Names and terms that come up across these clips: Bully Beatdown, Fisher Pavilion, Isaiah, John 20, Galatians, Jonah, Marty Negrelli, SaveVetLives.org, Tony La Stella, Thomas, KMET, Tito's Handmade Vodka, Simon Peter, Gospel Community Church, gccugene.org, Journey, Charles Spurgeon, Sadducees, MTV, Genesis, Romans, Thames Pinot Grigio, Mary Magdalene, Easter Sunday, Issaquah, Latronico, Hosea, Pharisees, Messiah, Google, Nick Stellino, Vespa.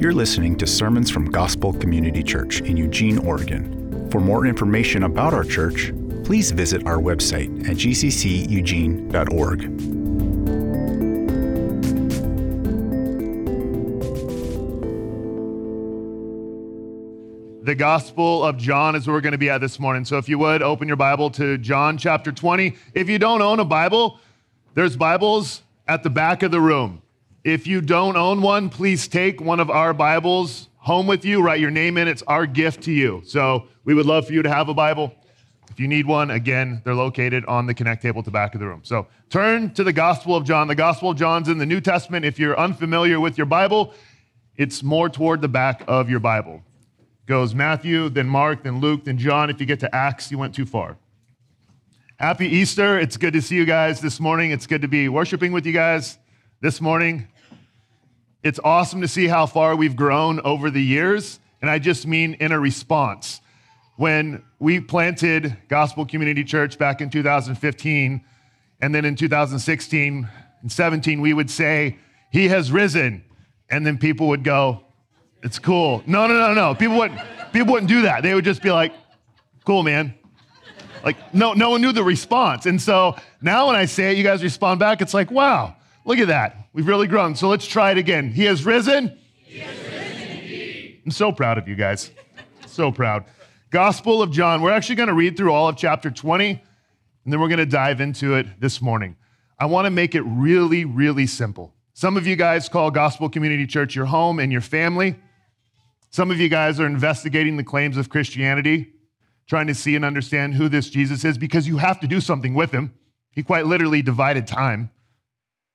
You're listening to sermons from Gospel Community Church in Eugene, Oregon. For more information about our church, please visit our website at gccugene.org. The Gospel of John is where we're going to be at this morning. So if you would, open your Bible to John chapter 20. If you don't own a Bible, there's Bibles at the back of the room. If you don't own one, please take one of our Bibles home with you. Write your name in. It's our gift to you. So we would love for you to have a Bible. If you need one, again, they're located on the Connect table at the back of the room. So turn to the Gospel of John. The Gospel of John's in the New Testament. If you're unfamiliar with your Bible, it's more toward the back of your Bible. Goes Matthew, then Mark, then Luke, then John. If you get to Acts, you went too far. Happy Easter. It's good to see you guys this morning. It's good to be worshiping with you guys this morning. It's awesome to see how far we've grown over the years, and I just mean in a response. When we planted Gospel Community Church back in 2015, and then in 2016 and 17, we would say, "He has risen," and then people would go, "It's cool." No. People wouldn't do that. They would just be like, "Cool, man." Like, no one knew the response. And so now when I say it, you guys respond back. It's like, wow, look at that. We've really grown. So let's try it again. He has risen. He has risen indeed. I'm so proud of you guys. So proud. Gospel of John. We're actually going to read through all of chapter 20, and then we're going to dive into it this morning. I want to make it really, really simple. Some of you guys call Gospel Community Church your home and your family. Some of you guys are investigating the claims of Christianity, trying to see and understand who this Jesus is, because you have to do something with him. He quite literally divided time.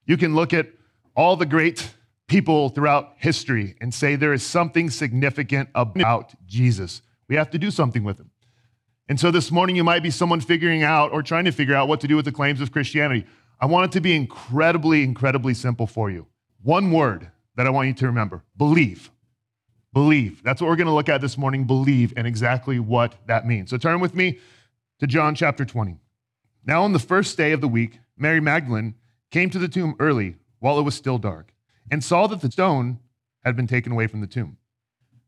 You can look at all the great people throughout history and say there is something significant about Jesus. We have to do something with him. And so this morning, you might be someone figuring out or trying to figure out what to do with the claims of Christianity. I want it to be incredibly, incredibly simple for you. One word that I want you to remember: believe. Believe. That's what we're going to look at this morning, believe, and exactly what that means. So turn with me to John chapter 20. Now on the first day of the week, Mary Magdalene came to the tomb early while it was still dark and saw that the stone had been taken away from the tomb.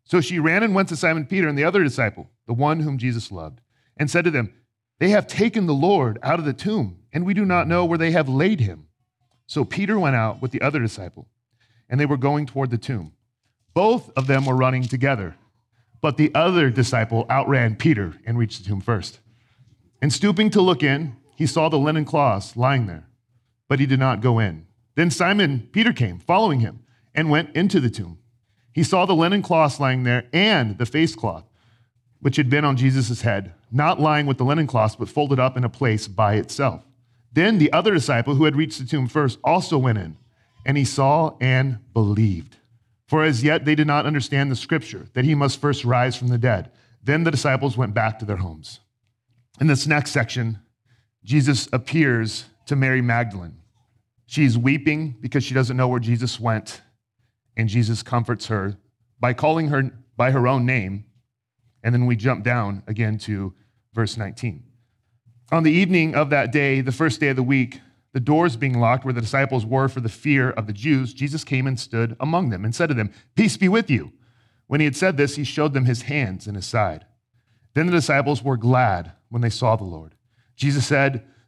So she ran and went to Simon Peter and the other disciple, the one whom Jesus loved, and said to them, "They have taken the Lord out of the tomb, and we do not know where they have laid him." So Peter went out with the other disciple, and they were going toward the tomb. Both of them were running together, but the other disciple outran Peter and reached the tomb first. And stooping to look in, he saw the linen cloths lying there, but he did not go in. Then Simon Peter came, following him, and went into the tomb. He saw the linen cloths lying there and the face cloth, which had been on Jesus' head, not lying with the linen cloths, but folded up in a place by itself. Then the other disciple, who had reached the tomb first, also went in, and he saw and believed. For as yet they did not understand the scripture, that he must first rise from the dead. Then the disciples went back to their homes. In this next section, Jesus appears to Mary Magdalene. She's weeping because she doesn't know where Jesus went, and Jesus comforts her by calling her by her own name. And then we jump down again to verse 19. On the evening of that day, the first day of the week, the doors being locked where the disciples were for the fear of the Jews, Jesus came and stood among them and said to them, "Peace be with you." When he had said this, he showed them his hands and his side. Then the disciples were glad when they saw the Lord. Jesus said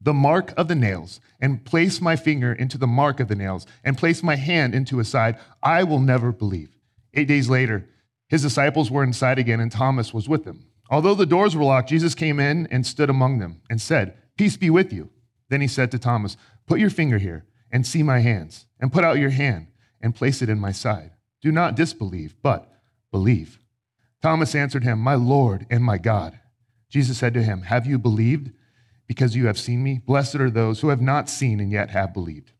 the mark of the nails, and place my finger into the mark of the nails, and place my hand into his side, I will never believe." 8 days later, his disciples were inside again, and Thomas was with them. Although the doors were locked, Jesus came in and stood among them and said, "Peace be with you." Then he said to Thomas, "Put your finger here and see my hands, and put out your hand and place it in my side. Do not disbelieve, but believe." Thomas answered him, "My Lord and my God." Jesus said to him, "Have you believed because you have seen me? Blessed are those who have not seen and yet have believed."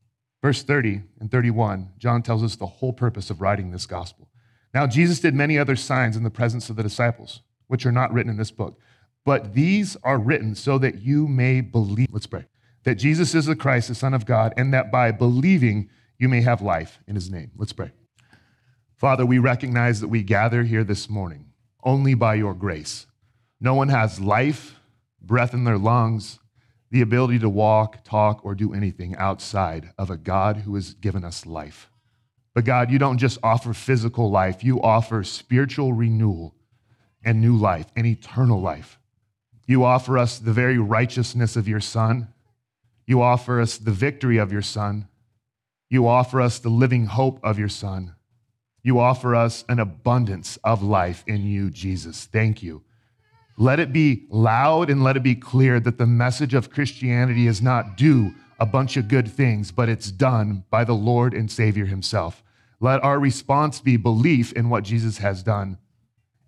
Verse 30 and 31, John tells us the whole purpose of writing this gospel. Now Jesus did many other signs in the presence of the disciples, which are not written in this book, But these are written so that you may believe. Let's pray. That Jesus is the Christ, the Son of God, and that by believing you may have life in his name. Let's pray. Father, we recognize that we gather here this morning only by your grace. No one has life, breath in their lungs, the ability to walk, talk, or do anything outside of a God who has given us life. But God, you don't just offer physical life, you offer spiritual renewal and new life and eternal life. You offer us the very righteousness of your Son. You offer us the victory of your Son. You offer us the living hope of your Son. You offer us an abundance of life in you, Jesus. Thank you. Let it be loud and let it be clear that the message of Christianity is not do a bunch of good things, but it's done by the Lord and Savior himself. Let our response be belief in what Jesus has done.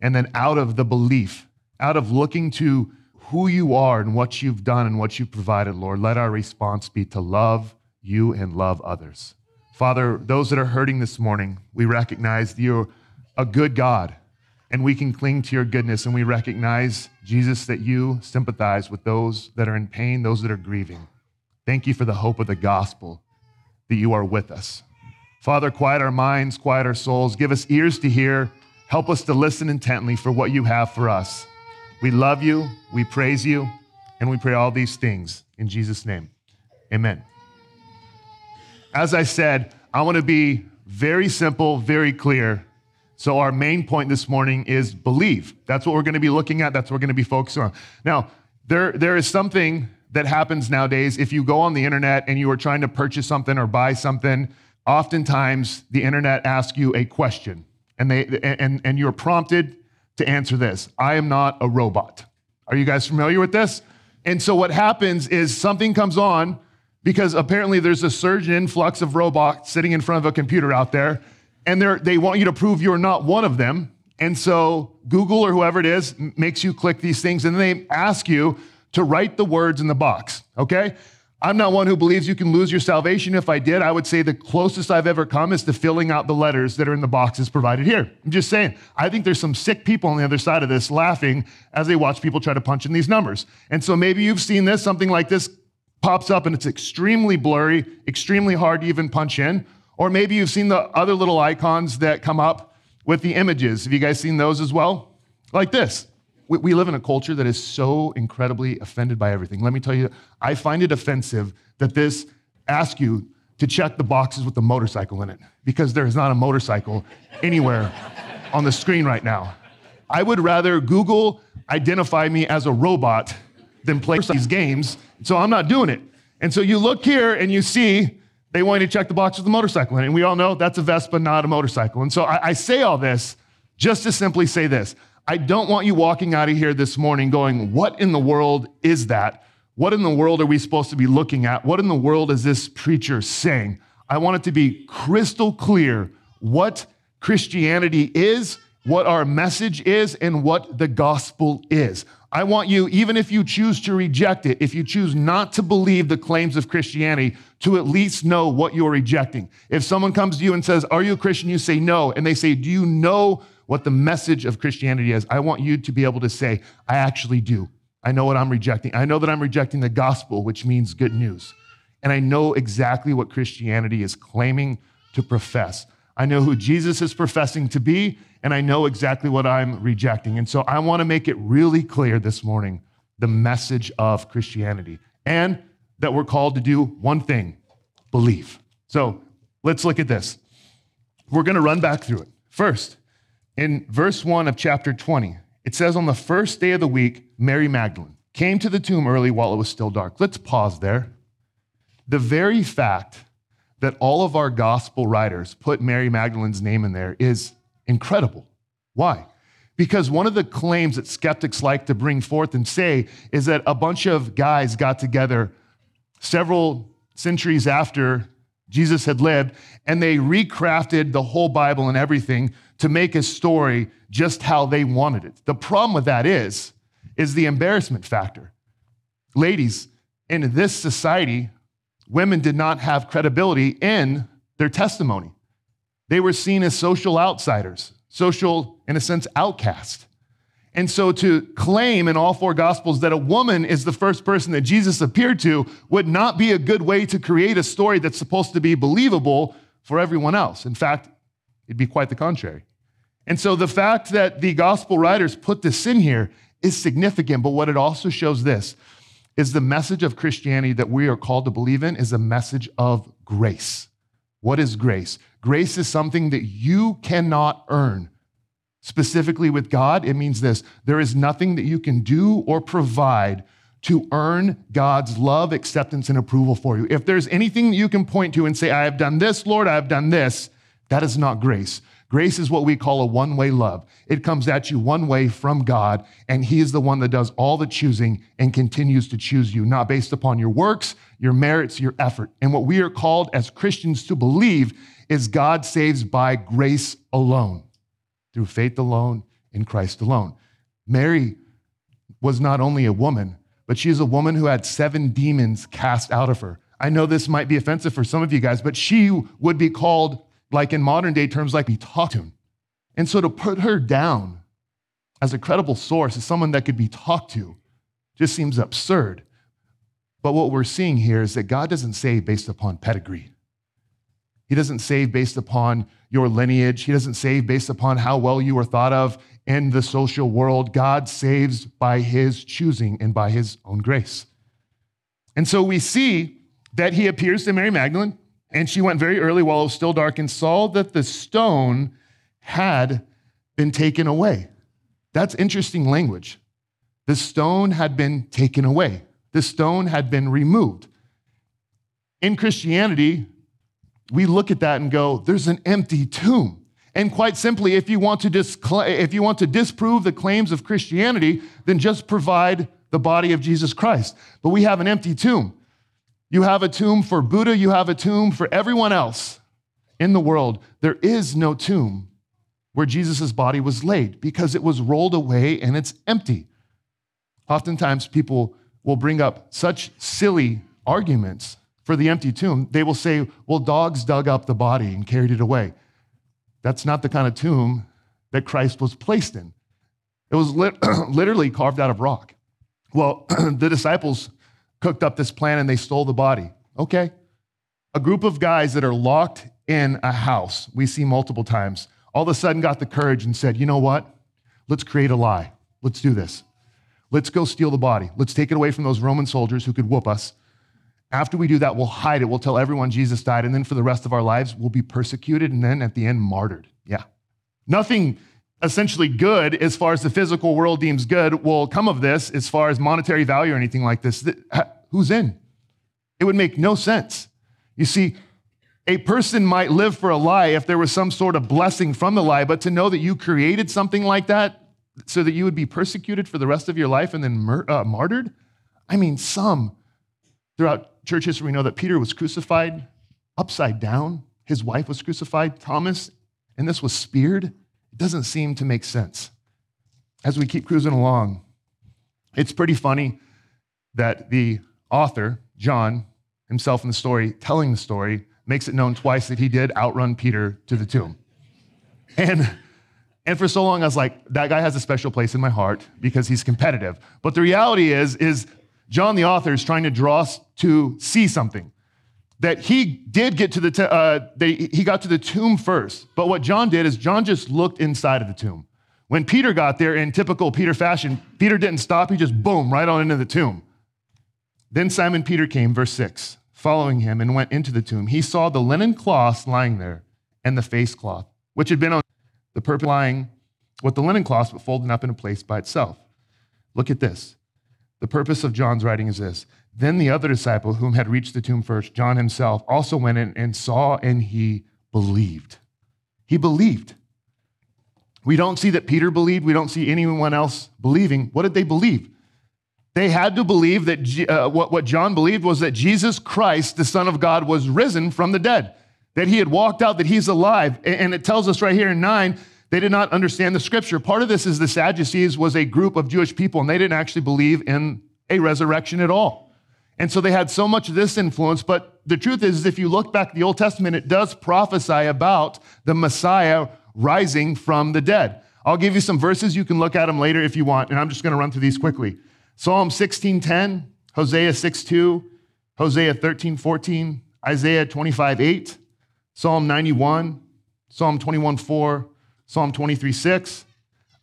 And then out of the belief, out of looking to who you are and what you've done and what you've provided, Lord, let our response be to love you and love others. Father, those that are hurting this morning, we recognize that you're a good God and we can cling to your goodness. And we recognize, Jesus, that you sympathize with those that are in pain, those that are grieving. Thank you for the hope of the gospel, that you are with us. Father, quiet our minds, quiet our souls. Give us ears to hear. Help us to listen intently for what you have for us. We love you, we praise you, and we pray all these things in Jesus' name. Amen. As I said, I want to be very simple, very clear. So our main point this morning is believe. That's what we're going to be looking at. That's what we're going to be focusing on. Now, there is something that happens nowadays. If you go on the internet and you are trying to purchase something or buy something, oftentimes the internet asks you a question and you're prompted to answer this. I am not a robot. Are you guys familiar with this? And so what happens is something comes on because apparently there's a surge and influx of robots sitting in front of a computer out there, and they want you to prove you're not one of them. And so Google or whoever it is makes you click these things, and they ask you to write the words in the box, okay? I'm not one who believes you can lose your salvation. If I did, I would say the closest I've ever come is to filling out the letters that are in the boxes provided here. I'm just saying, I think there's some sick people on the other side of this laughing as they watch people try to punch in these numbers. And so maybe you've seen this, something like this pops up and it's extremely blurry, extremely hard to even punch in. Or maybe you've seen the other little icons that come up with the images. Have you guys seen those as well? Like this. We live in a culture that is so incredibly offended by everything. Let me tell you, I find it offensive that this asks you to check the boxes with the motorcycle in it, because there is not a motorcycle anywhere on the screen right now. I would rather Google identify me as a robot than play these games, so I'm not doing it. And so you look here and you see they want you to check the box with the motorcycle in it, and we all know that's a Vespa, not a motorcycle. And so I say all this just to simply say this. I don't want you walking out of here this morning going, what in the world is that? What in the world are we supposed to be looking at? What in the world is this preacher saying? I want it to be crystal clear what Christianity is, what our message is, and what the gospel is. I want you, even if you choose to reject it, if you choose not to believe the claims of Christianity, to at least know what you're rejecting. If someone comes to you and says, are you a Christian? You say no. And they say, do you know what the message of Christianity is? I want you to be able to say, I actually do. I know what I'm rejecting. I know that I'm rejecting the gospel, which means good news. And I know exactly what Christianity is claiming to profess. I know who Jesus is professing to be, and I know exactly what I'm rejecting. And so I want to make it really clear this morning, the message of Christianity, and that we're called to do one thing, believe. So let's look at this. We're going to run back through it. First, in verse 1 of chapter 20, it says, on the first day of the week, Mary Magdalene came to the tomb early while it was still dark. Let's pause there. The very fact that all of our gospel writers put Mary Magdalene's name in there is incredible. Why? Because one of the claims that skeptics like to bring forth and say is that a bunch of guys got together several centuries after Jesus had lived, and they recrafted the whole Bible and everything to make a story just how they wanted it. The problem with that is the embarrassment factor. Ladies, in this society, women did not have credibility in their testimony. They were seen as social outsiders, social, in a sense, outcast. And so to claim in all four Gospels that a woman is the first person that Jesus appeared to would not be a good way to create a story that's supposed to be believable for everyone else. In fact, it'd be quite the contrary. And so the fact that the Gospel writers put this in here is significant, but what it also shows this is the message of Christianity that we are called to believe in is a message of grace. What is grace? Grace is something that you cannot earn. Specifically with God, it means this: there is nothing that you can do or provide to earn God's love, acceptance, and approval for you. If there's anything that you can point to and say, I have done this, Lord, I have done this, that is not grace. Grace is what we call a one-way love. It comes at you one way from God, and he is the one that does all the choosing and continues to choose you, not based upon your works, your merits, your effort. And what we are called as Christians to believe is God saves by grace alone, through faith alone, in Christ alone. Mary was not only a woman, but she is a woman who had 7 demons cast out of her. I know this might be offensive for some of you guys, but she would be called, like in modern day terms, like be talked to. And so to put her down as a credible source, as someone that could be talked to, just seems absurd. But what we're seeing here is that God doesn't save based upon pedigree. He doesn't save based upon your lineage. He doesn't save based upon how well you were thought of in the social world. God saves by his choosing and by his own grace. And so we see that he appears to Mary Magdalene, and she went very early while it was still dark and saw that the stone had been taken away. That's interesting language. The stone had been taken away. The stone had been removed. In Christianity, we look at that and go, there's an empty tomb. And quite simply, if you want to disprove the claims of Christianity, then just provide the body of Jesus Christ. But we have an empty tomb. You have a tomb for Buddha. You have a tomb for everyone else in the world. There is no tomb where Jesus' body was laid because it was rolled away and it's empty. Oftentimes, people will bring up such silly arguments for the empty tomb. They will say, well, dogs dug up the body and carried it away. That's not the kind of tomb that Christ was placed in. It was literally carved out of rock. Well, the disciples cooked up this plan and they stole the body. Okay. A group of guys that are locked in a house, we see multiple times, all of a sudden got the courage and said, you know what? Let's create a lie. Let's do this. Let's go steal the body. Let's take it away from those Roman soldiers who could whoop us. After we do that, we'll hide it. We'll tell everyone Jesus died. And then for the rest of our lives, we'll be persecuted. And then at the end, martyred. Yeah. Nothing essentially good, as far as the physical world deems good, will come of this as far as monetary value or anything like this. Who's in? It would make no sense. You see, a person might live for a lie if there was some sort of blessing from the lie, but to know that you created something like that so that you would be persecuted for the rest of your life and then martyred? I mean, throughout church history, we know that Peter was crucified upside down. His wife was crucified, Thomas, and this was speared. It doesn't seem to make sense. As we keep cruising along, it's pretty funny that the author, John, himself in the story, telling the story, makes it known twice that he did outrun Peter to the tomb. And for so long, I was like, that guy has a special place in my heart because he's competitive. But the reality is John, the author, is trying to draw us to see something. That he did get to he got to the tomb first. But what John did is John just looked inside of the tomb. When Peter got there, in typical Peter fashion, Peter didn't stop. He just, boom, right on into the tomb. Then Simon Peter came, verse 6, following him and went into the tomb. He saw the linen cloths lying there and the face cloth, which had been on the purple lying with the linen cloths, but folded up in a place by itself. Look at this. The purpose of John's writing is this. Then the other disciple whom had reached the tomb first, John himself, also went in and saw, and he believed. He believed. We don't see that Peter believed. We don't see anyone else believing. What did they believe? They had to believe that what John believed was that Jesus Christ, the Son of God, was risen from the dead, that he had walked out, that he's alive. And it tells us right here in 9, they did not understand the scripture. Part of this is the Sadducees was a group of Jewish people, and they didn't actually believe in a resurrection at all. And so they had so much of this influence, but the truth is if you look back at the Old Testament, it does prophesy about the Messiah rising from the dead. I'll give you some verses. You can look at them later if you want, and I'm just going to run through these quickly. Psalm 16:10, Hosea 6:2, Hosea 13:14, Isaiah 25:8, Psalm 91, Psalm 21:4, Psalm 23:6,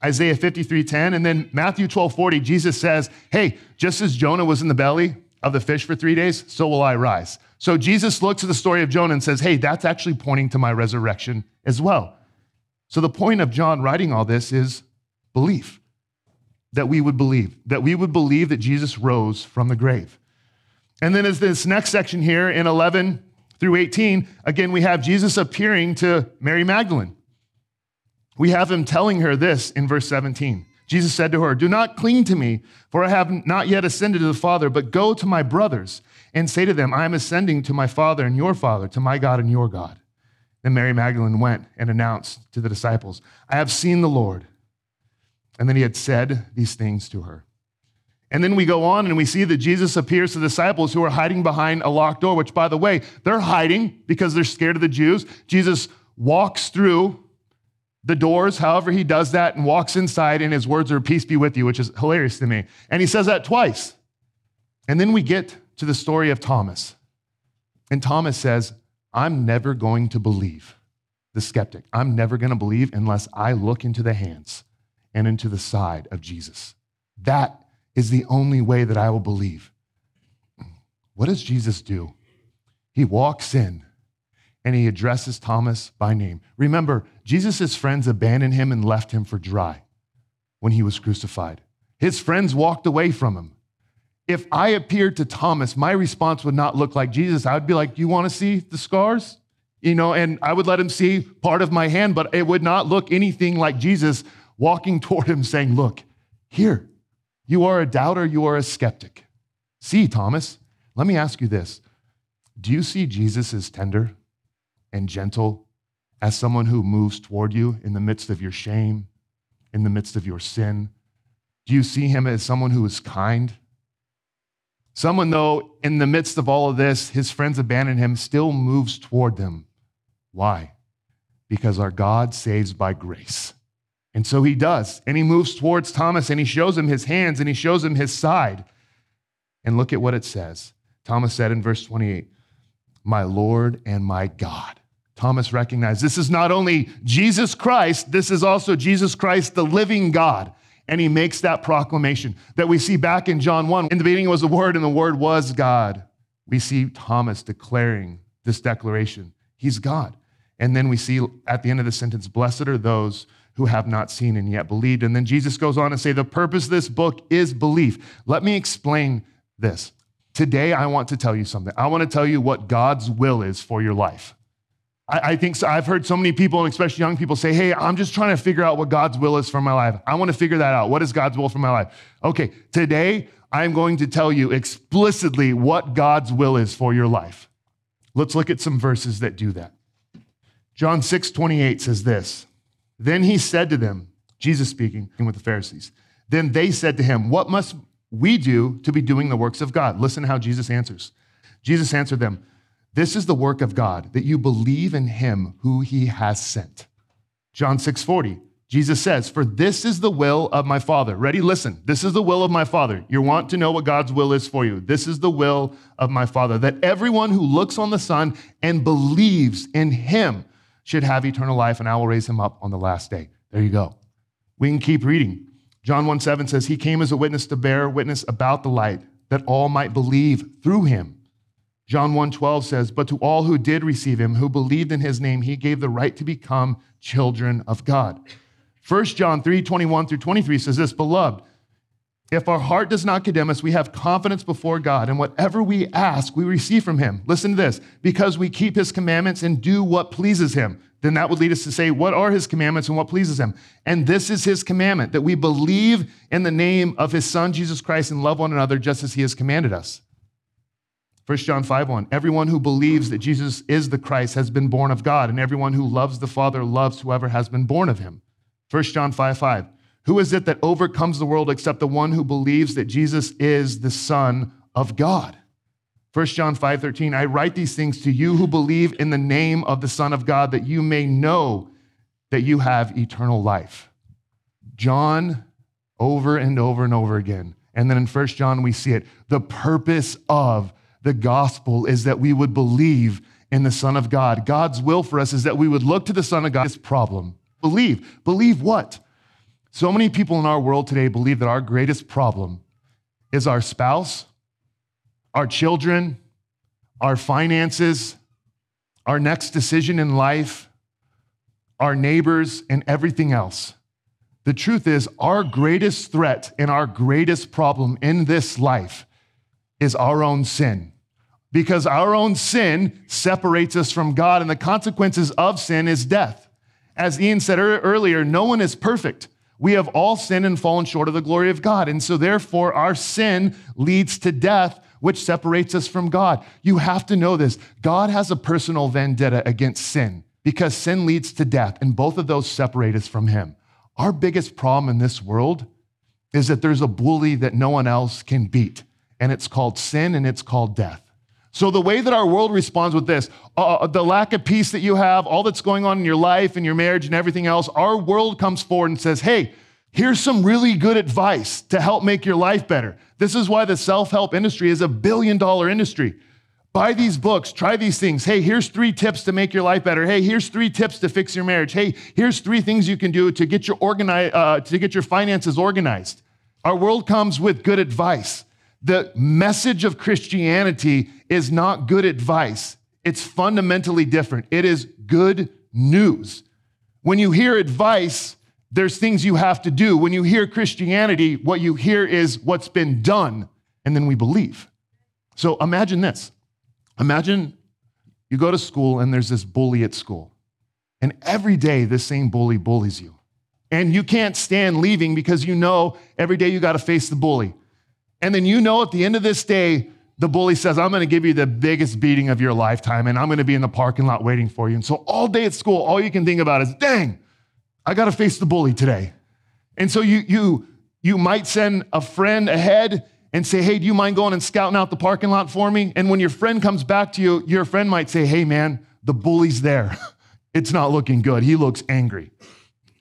Isaiah 53:10, and then Matthew 12:40, Jesus says, hey, just as Jonah was in the belly of the fish for 3 days, so will I rise. So Jesus looks at the story of Jonah and says, hey, that's actually pointing to my resurrection as well. So the point of John writing all this is belief, that we would believe that Jesus rose from the grave. And then as this next section here in 11 through 18, again, we have Jesus appearing to Mary Magdalene. We have him telling her this in verse 17. Jesus said to her, do not cling to me, for I have not yet ascended to the Father, but go to my brothers and say to them, I am ascending to my Father and your Father, to my God and your God. Then Mary Magdalene went and announced to the disciples, I have seen the Lord. And then he had said these things to her. And then we go on and we see that Jesus appears to the disciples who are hiding behind a locked door, which, by the way, they're hiding because they're scared of the Jews. Jesus walks through the doors, however he does that, and walks inside, and his words are, peace be with you, which is hilarious to me. And he says that twice. And then we get to the story of Thomas. And Thomas says, I'm never going to believe, the skeptic. I'm never going to believe unless I look into the hands and into the side of Jesus. That is the only way that I will believe. What does Jesus do? He walks in and he addresses Thomas by name. Remember, Jesus' friends abandoned him and left him for dry when he was crucified. His friends walked away from him. If I appeared to Thomas, my response would not look like Jesus. I would be like, do you want to see the scars? You know, and I would let him see part of my hand, but it would not look anything like Jesus walking toward him saying, look, here, you are a doubter, you are a skeptic. See, Thomas, let me ask you this. Do you see Jesus as tender and gentle, as someone who moves toward you in the midst of your shame, in the midst of your sin? Do you see him as someone who is kind? Someone, though, in the midst of all of this, his friends abandon him, still moves toward them. Why? Because our God saves by grace. And so he does. And he moves towards Thomas, and he shows him his hands, and he shows him his side. And look at what it says. Thomas said in verse 28, my Lord and my God. Thomas recognized this is not only Jesus Christ, this is also Jesus Christ, the living God. And he makes that proclamation that we see back in John 1. In the beginning was the Word, and the Word was God. We see Thomas declaring this declaration. He's God. And then we see at the end of the sentence, blessed are those who have not seen and yet believed. And then Jesus goes on to say, the purpose of this book is belief. Let me explain this. Today, I want to tell you something. I want to tell you what God's will is for your life. I think so. I've heard so many people, especially young people, say, hey, I'm just trying to figure out what God's will is for my life. I want to figure that out. What is God's will for my life? Okay, today I'm going to tell you explicitly what God's will is for your life. Let's look at some verses that do that. John 6:28 says this, then he said to them, Jesus speaking with the Pharisees, then they said to him, what must we do to be doing the works of God? Listen to how Jesus answers. Jesus answered them, this is the work of God, that you believe in him who he has sent. John 6:40, Jesus says, for this is the will of my Father. Ready? Listen, this is the will of my Father. You want to know what God's will is for you. This is the will of my Father, that everyone who looks on the Son and believes in him should have eternal life, and I will raise him up on the last day. There you go. We can keep reading. John 1:7 says, he came as a witness to bear witness about the light, that all might believe through him. John 1:12 says, but to all who did receive him, who believed in his name, he gave the right to become children of God. 1 John 3:21 through 23 says this, beloved, if our heart does not condemn us, we have confidence before God, and whatever we ask, we receive from him. Listen to this, because we keep his commandments and do what pleases him. Then that would lead us to say, what are his commandments and what pleases him? And this is his commandment, that we believe in the name of his Son, Jesus Christ, and love one another just as he has commanded us. 1 John 5:1, everyone who believes that Jesus is the Christ has been born of God, and everyone who loves the Father loves whoever has been born of him. 1 John 5:5, who is it that overcomes the world except the one who believes that Jesus is the Son of God? 1 John 5:13, I write these things to you who believe in the name of the Son of God, that you may know that you have eternal life. John over and over and over again. And then in 1 John, we see it. The purpose of the gospel is that we would believe in the Son of God. God's will for us is that we would look to the Son of God. This problem. Believe. Believe what? So many people in our world today believe that our greatest problem is our spouse, our children, our finances, our next decision in life, our neighbors, and everything else. The truth is, our greatest threat and our greatest problem in this life is our own sin. Because our own sin separates us from God, and the consequences of sin is death. As Ian said earlier, no one is perfect. We have all sinned and fallen short of the glory of God. And so therefore, our sin leads to death, which separates us from God. You have to know this. God has a personal vendetta against sin because sin leads to death, and both of those separate us from him. Our biggest problem in this world is that there's a bully that no one else can beat, and it's called sin and it's called death. So the way that our world responds with this, the lack of peace that you have, all that's going on in your life and your marriage and everything else, our world comes forward and says, hey, here's some really good advice to help make your life better. This is why the self-help industry is $1 billion industry. Buy these books, try these things. Hey, here's 3 tips to make your life better. Hey, here's 3 tips to fix your marriage. Hey, here's 3 things you can do to get your finances organized. Our world comes with good advice. The message of Christianity is not good advice. It's fundamentally different. It is good news. When you hear advice, there's things you have to do. When you hear Christianity, what you hear is what's been done, and then we believe. So imagine this. Imagine you go to school and there's this bully at school, and every day this same bully bullies you. And you can't stand leaving because you know every day you got to face the bully. And then you know at the end of this day, the bully says, I'm going to give you the biggest beating of your lifetime, and I'm going to be in the parking lot waiting for you. And so all day at school, all you can think about is, dang, I got to face the bully today. And so you might send a friend ahead and say, hey, do you mind going and scouting out the parking lot for me? And when your friend comes back to you, your friend might say, hey, man, the bully's there. It's not looking good. He looks angry.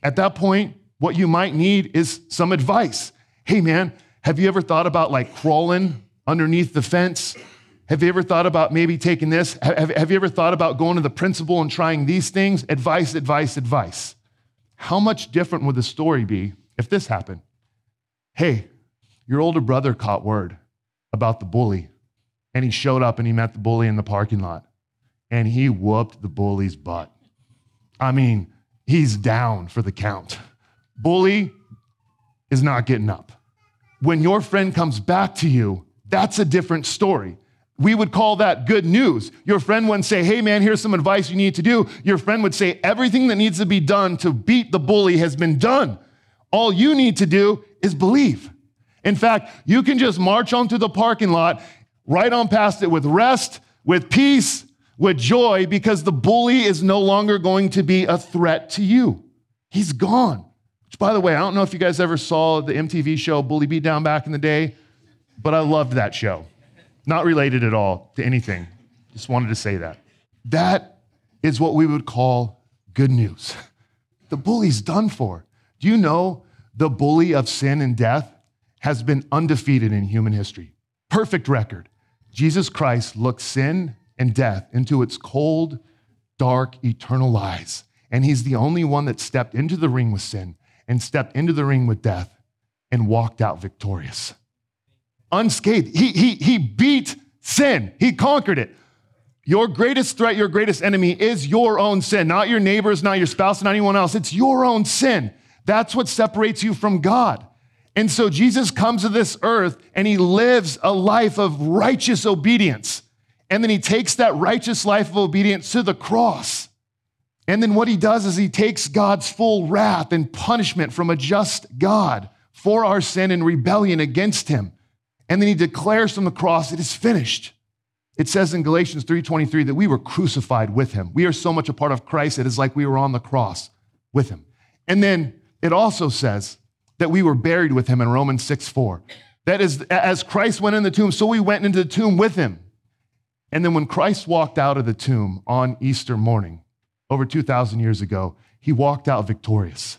At that point, what you might need is some advice. Hey, man, have you ever thought about like crawling underneath the fence? Have you ever thought about maybe taking this? Have you ever thought about going to the principal and trying these things? Advice, advice, advice. How much different would the story be if this happened? Hey, your older brother caught word about the bully, and he showed up and he met the bully in the parking lot, and he whooped the bully's butt. I mean, he's down for the count. Bully is not getting up. When your friend comes back to you, that's a different story. We would call that good news. Your friend wouldn't say, hey man, here's some advice you need to do. Your friend would say, everything that needs to be done to beat the bully has been done. All you need to do is believe. In fact, you can just march on through the parking lot, right on past it with rest, with peace, with joy, because the bully is no longer going to be a threat to you. He's gone. Which, by the way, I don't know if you guys ever saw the MTV show Bully Beatdown back in the day, but I loved that show. Not related at all to anything. Just wanted to say that. That is what we would call good news. The bully's done for. Do you know the bully of sin and death has been undefeated in human history? Perfect record. Jesus Christ looked sin and death into its cold, dark, eternal lies. And he's the only one that stepped into the ring with sin and stepped into the ring with death and walked out victorious. Unscathed. He beat sin. He conquered it. Your greatest threat, your greatest enemy is your own sin, not your neighbors, not your spouse, not anyone else. It's your own sin. That's what separates you from God. And so Jesus comes to this earth and he lives a life of righteous obedience. And then he takes that righteous life of obedience to the cross. And then what he does is he takes God's full wrath and punishment from a just God for our sin and rebellion against him. And then he declares from the cross, it is finished. It says in Galatians 3:23 that we were crucified with him. We are so much a part of Christ, it is like we were on the cross with him. And then it also says that we were buried with him in Romans 6:4. That is, as Christ went in the tomb, so we went into the tomb with him. And then when Christ walked out of the tomb on Easter morning, over 2,000 years ago, he walked out victorious.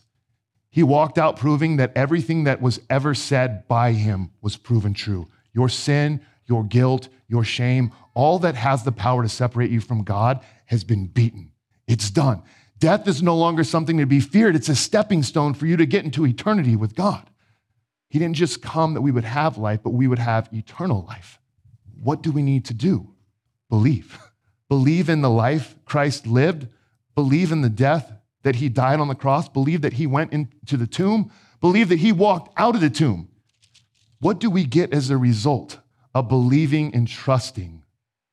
He walked out proving that everything that was ever said by him was proven true. Your sin, your guilt, your shame, all that has the power to separate you from God has been beaten. It's done. Death is no longer something to be feared. It's a stepping stone for you to get into eternity with God. He didn't just come that we would have life, but we would have eternal life. What do we need to do? Believe. Believe in the life Christ lived. Believe in the death that he died on the cross. Believe that he went into the tomb. Believe that he walked out of the tomb. What do we get as a result of believing and trusting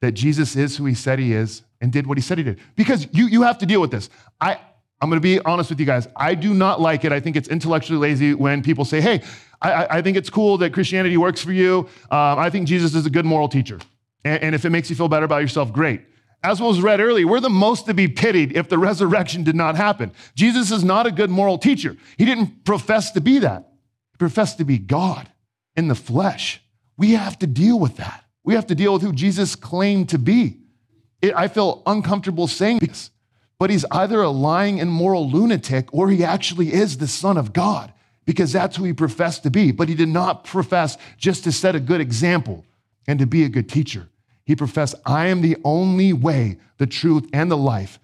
that Jesus is who he said he is and did what he said he did? Because you have to deal with this. I'm going to be honest with you guys. I do not like it. I think it's intellectually lazy when people say, hey, I think it's cool that Christianity works for you. I think Jesus is a good moral teacher. And if it makes you feel better about yourself, great. As was read earlier, we're the most to be pitied if the resurrection did not happen. Jesus is not a good moral teacher. He didn't profess to be that. He professed to be God in the flesh. We have to deal with that. We have to deal with who Jesus claimed to be. I feel uncomfortable saying this, but he's either a lying, immoral lunatic or he actually is the Son of God because that's who he professed to be. But he did not profess just to set a good example and to be a good teacher. He professed, I am the only way, the truth, and the life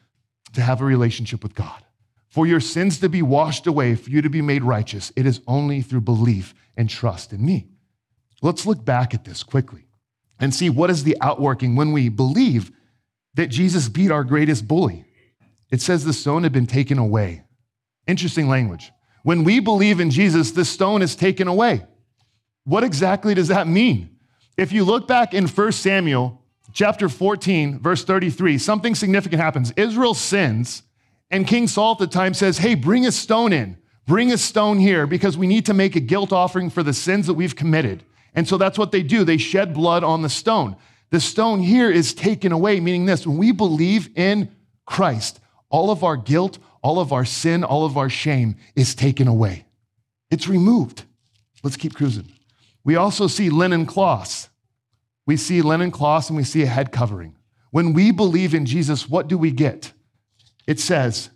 to have a relationship with God. For your sins to be washed away, for you to be made righteous, it is only through belief and trust in me. Let's look back at this quickly and see what is the outworking when we believe that Jesus beat our greatest bully. It says the stone had been taken away. Interesting language. When we believe in Jesus, the stone is taken away. What exactly does that mean? If you look back in 1 Samuel chapter 14, verse 33, something significant happens. Israel sins, and King Saul at the time says, hey, bring a stone in. Bring a stone here because we need to make a guilt offering for the sins that we've committed. And so that's what they do. They shed blood on the stone. The stone here is taken away, meaning this. When we believe in Christ, all of our guilt, all of our sin, all of our shame is taken away. It's removed. Let's keep cruising. We also see linen cloths. We see linen cloths and we see a head covering. When we believe in Jesus, what do we get? It says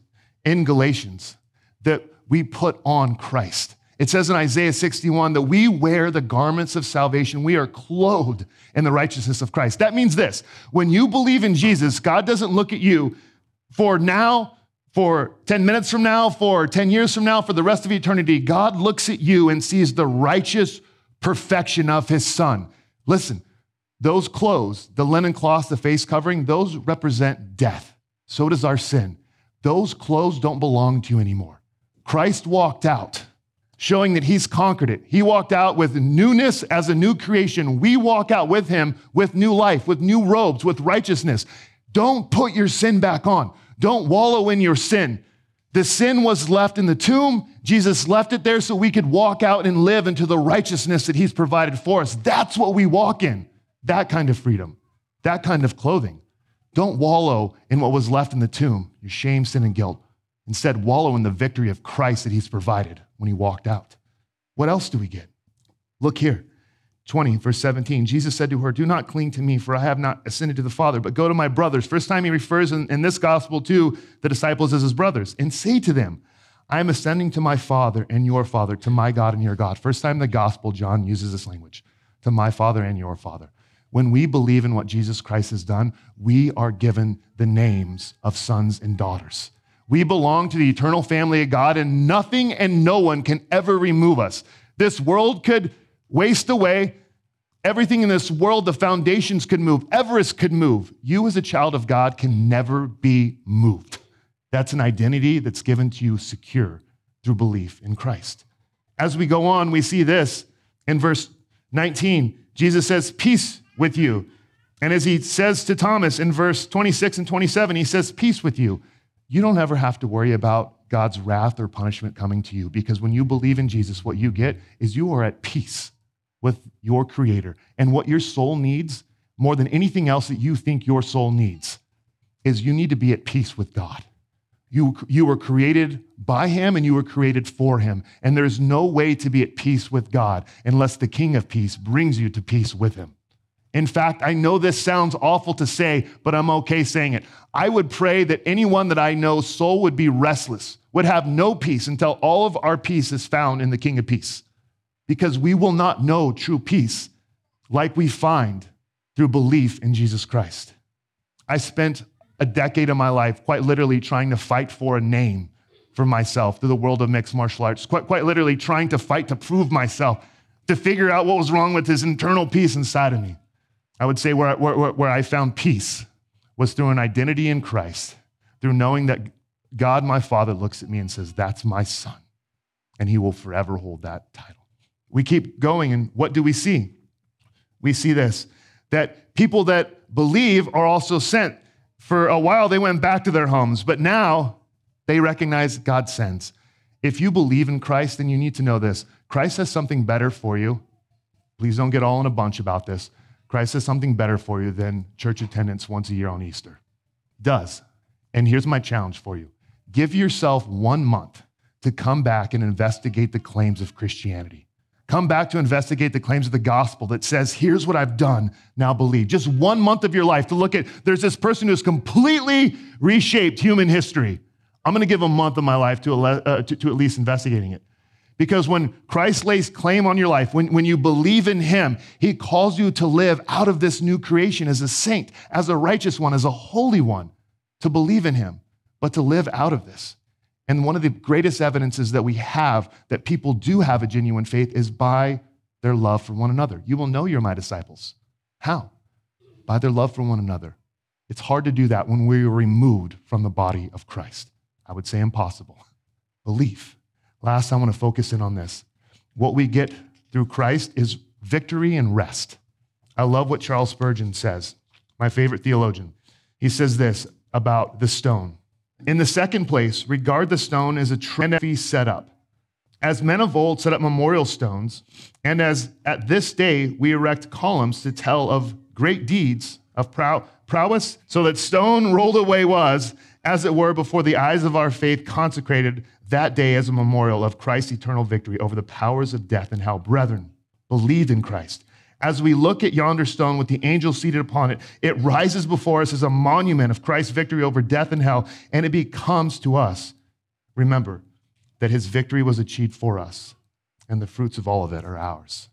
in Galatians that we put on Christ. It says in Isaiah 61 that we wear the garments of salvation. We are clothed in the righteousness of Christ. That means this. When you believe in Jesus, God doesn't look at you for now, for 10 minutes from now, for 10 years from now, for the rest of eternity. God looks at you and sees the righteous perfection of his Son. Listen, those clothes, the linen cloth, the face covering, those represent death. So does our sin. Those clothes don't belong to you anymore. Christ walked out, showing that he's conquered it. He walked out with newness as a new creation. We walk out with him with new life, with new robes, with righteousness. Don't put your sin back on. Don't wallow in your sin. The sin was left in the tomb. Jesus left it there so we could walk out and live into the righteousness that he's provided for us. That's what we walk in. That kind of freedom, that kind of clothing. Don't wallow in what was left in the tomb, your shame, sin, and guilt. Instead, wallow in the victory of Christ that he's provided when he walked out. What else do we get? Look here, 20, verse 17. Jesus said to her, do not cling to me, for I have not ascended to the Father, but go to my brothers. First time he refers in this gospel to the disciples as his brothers, and say to them, I am ascending to my Father and your Father, to my God and your God. First time in the gospel, John uses this language, to my Father and your Father. When we believe in what Jesus Christ has done, we are given the names of sons and daughters. We belong to the eternal family of God, and nothing and no one can ever remove us. This world could waste away. Everything in this world, the foundations could move. Everest could move. You as a child of God can never be moved. That's an identity that's given to you secure through belief in Christ. As we go on, we see this in verse 19. Jesus says, peace with you. And as he says to Thomas in verse 26 and 27, he says, peace with you. You don't ever have to worry about God's wrath or punishment coming to you, because when you believe in Jesus, what you get is you are at peace with your Creator. And what your soul needs, more than anything else that you think your soul needs, is you need to be at peace with God. You were created by him and you were created for him. And there's no way to be at peace with God unless the King of Peace brings you to peace with him. In fact, I know this sounds awful to say, but I'm okay saying it. I would pray that anyone that I know's soul would be restless, would have no peace until all of our peace is found in the King of Peace. Because we will not know true peace like we find through belief in Jesus Christ. I spent a decade of my life quite literally trying to fight for a name for myself through the world of mixed martial arts, quite literally trying to fight to prove myself, to figure out what was wrong with this internal peace inside of me. I would say where I found peace was through an identity in Christ, through knowing that God, my Father, looks at me and says, that's my son, and he will forever hold that title. We keep going, and what do we see? We see this, that people that believe are also sent. For a while, they went back to their homes, but now they recognize God sends. If you believe in Christ, then you need to know this. Christ has something better for you. Please don't get all in a bunch about this. Christ has something better for you than church attendance once a year on Easter. Does. And here's my challenge for you. Give yourself 1 month to come back and investigate the claims of Christianity. Come back to investigate the claims of the gospel that says, here's what I've done, now believe. Just 1 month of your life to look at, there's this person who's completely reshaped human history. I'm gonna give a month of my life to at least investigating it. Because when Christ lays claim on your life, when you believe in him, he calls you to live out of this new creation as a saint, as a righteous one, as a holy one, to believe in him, but to live out of this. And one of the greatest evidences that we have that people do have a genuine faith is by their love for one another. You will know you're my disciples. How? By their love for one another. It's hard to do that when we are removed from the body of Christ. I would say impossible. Belief. Last, I want to focus in on this. What we get through Christ is victory and rest. I love what Charles Spurgeon says, my favorite theologian. He says this about the stone. In the second place, regard the stone as a trinity set up. As men of old set up memorial stones, and as at this day we erect columns to tell of great deeds of prowess, so that stone rolled away was, as it were, before the eyes of our faith consecrated that day as a memorial of Christ's eternal victory over the powers of death and hell. Brethren, believe in Christ. As we look at yonder stone with the angel seated upon it, it rises before us as a monument of Christ's victory over death and hell, and it becomes to us, remember, that his victory was achieved for us, and the fruits of all of it are ours.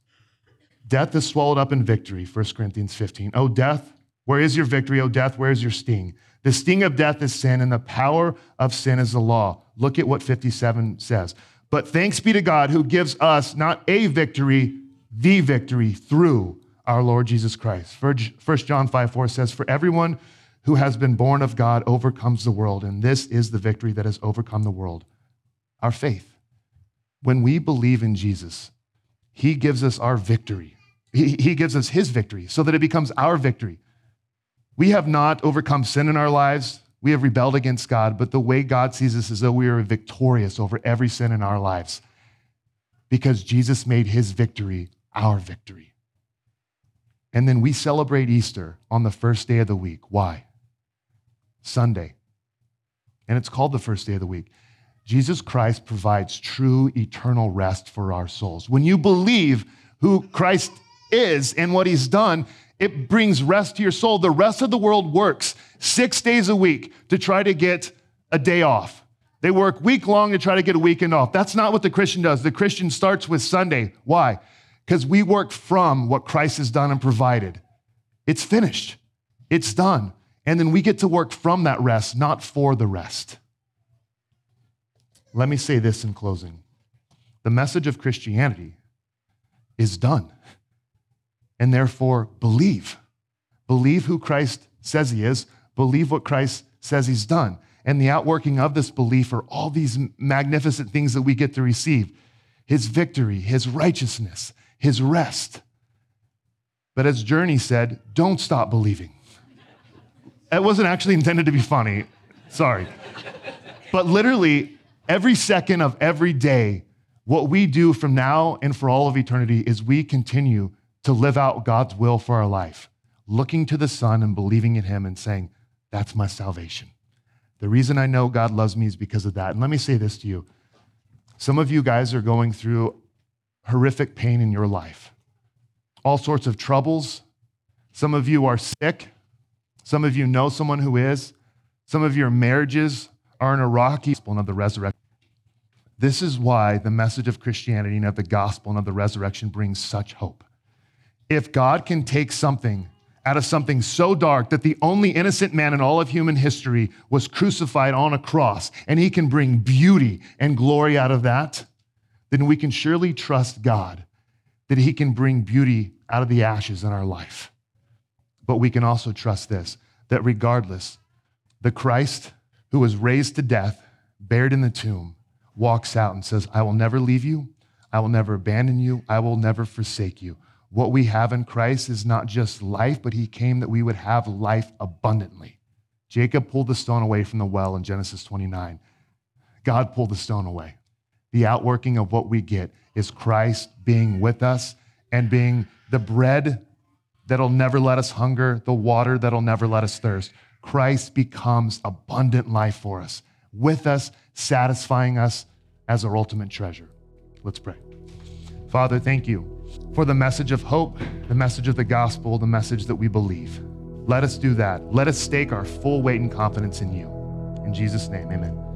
Death is swallowed up in victory, 1 Corinthians 15. O death, where is your victory? O death, where is your sting? The sting of death is sin, and the power of sin is the law. Look at what 57 says. But thanks be to God who gives us not a victory, the victory through our Lord Jesus Christ. 1 John 5:4 says, for everyone who has been born of God overcomes the world, and this is the victory that has overcome the world, our faith. When we believe in Jesus, he gives us our victory. He gives us his victory so that it becomes our victory. We have not overcome sin in our lives. We have rebelled against God, but the way God sees us is that we are victorious over every sin in our lives because Jesus made his victory our victory. And then we celebrate Easter on the first day of the week. Why? Sunday. And it's called the first day of the week. Jesus Christ provides true eternal rest for our souls. When you believe who Christ is and what he's done, it brings rest to your soul. The rest of the world works 6 days a week to try to get a day off. They work week long to try to get a weekend off. That's not what the Christian does. The Christian starts with Sunday. Why? Because we work from what Christ has done and provided. It's finished. It's done. And then we get to work from that rest, not for the rest. Let me say this in closing. The message of Christianity is done. And therefore, believe. Believe who Christ says he is. Believe what Christ says he's done. And the outworking of this belief are all these magnificent things that we get to receive. His victory, his righteousness, his rest. But as Journey said, don't stop believing. That wasn't actually intended to be funny. Sorry. But literally, every second of every day, what we do from now and for all of eternity is we continue to live out God's will for our life, looking to the Son and believing in him and saying, that's my salvation. The reason I know God loves me is because of that. And let me say this to you. Some of you guys are going through horrific pain in your life, all sorts of troubles, Some of you are sick. Some of you know someone who is. Some of your marriages are in a rocky spot of the resurrection. This is why the message of Christianity and of the gospel and of the resurrection brings such hope. If God can take something out of something so dark that the only innocent man in all of human history was crucified on a cross, and he can bring beauty and glory out of that, then we can surely trust God that he can bring beauty out of the ashes in our life. But we can also trust this, that regardless, the Christ who was raised to death, buried in the tomb, walks out and says, I will never leave you. I will never abandon you. I will never forsake you. What we have in Christ is not just life, but he came that we would have life abundantly. Jacob pulled the stone away from the well in Genesis 29. God pulled the stone away. The outworking of what we get is Christ being with us and being the bread that'll never let us hunger, the water that'll never let us thirst. Christ becomes abundant life for us, with us, satisfying us as our ultimate treasure. Let's pray. Father, thank you for the message of hope, the message of the gospel, the message that we believe. Let us do that. Let us stake our full weight and confidence in you. In Jesus' name, amen.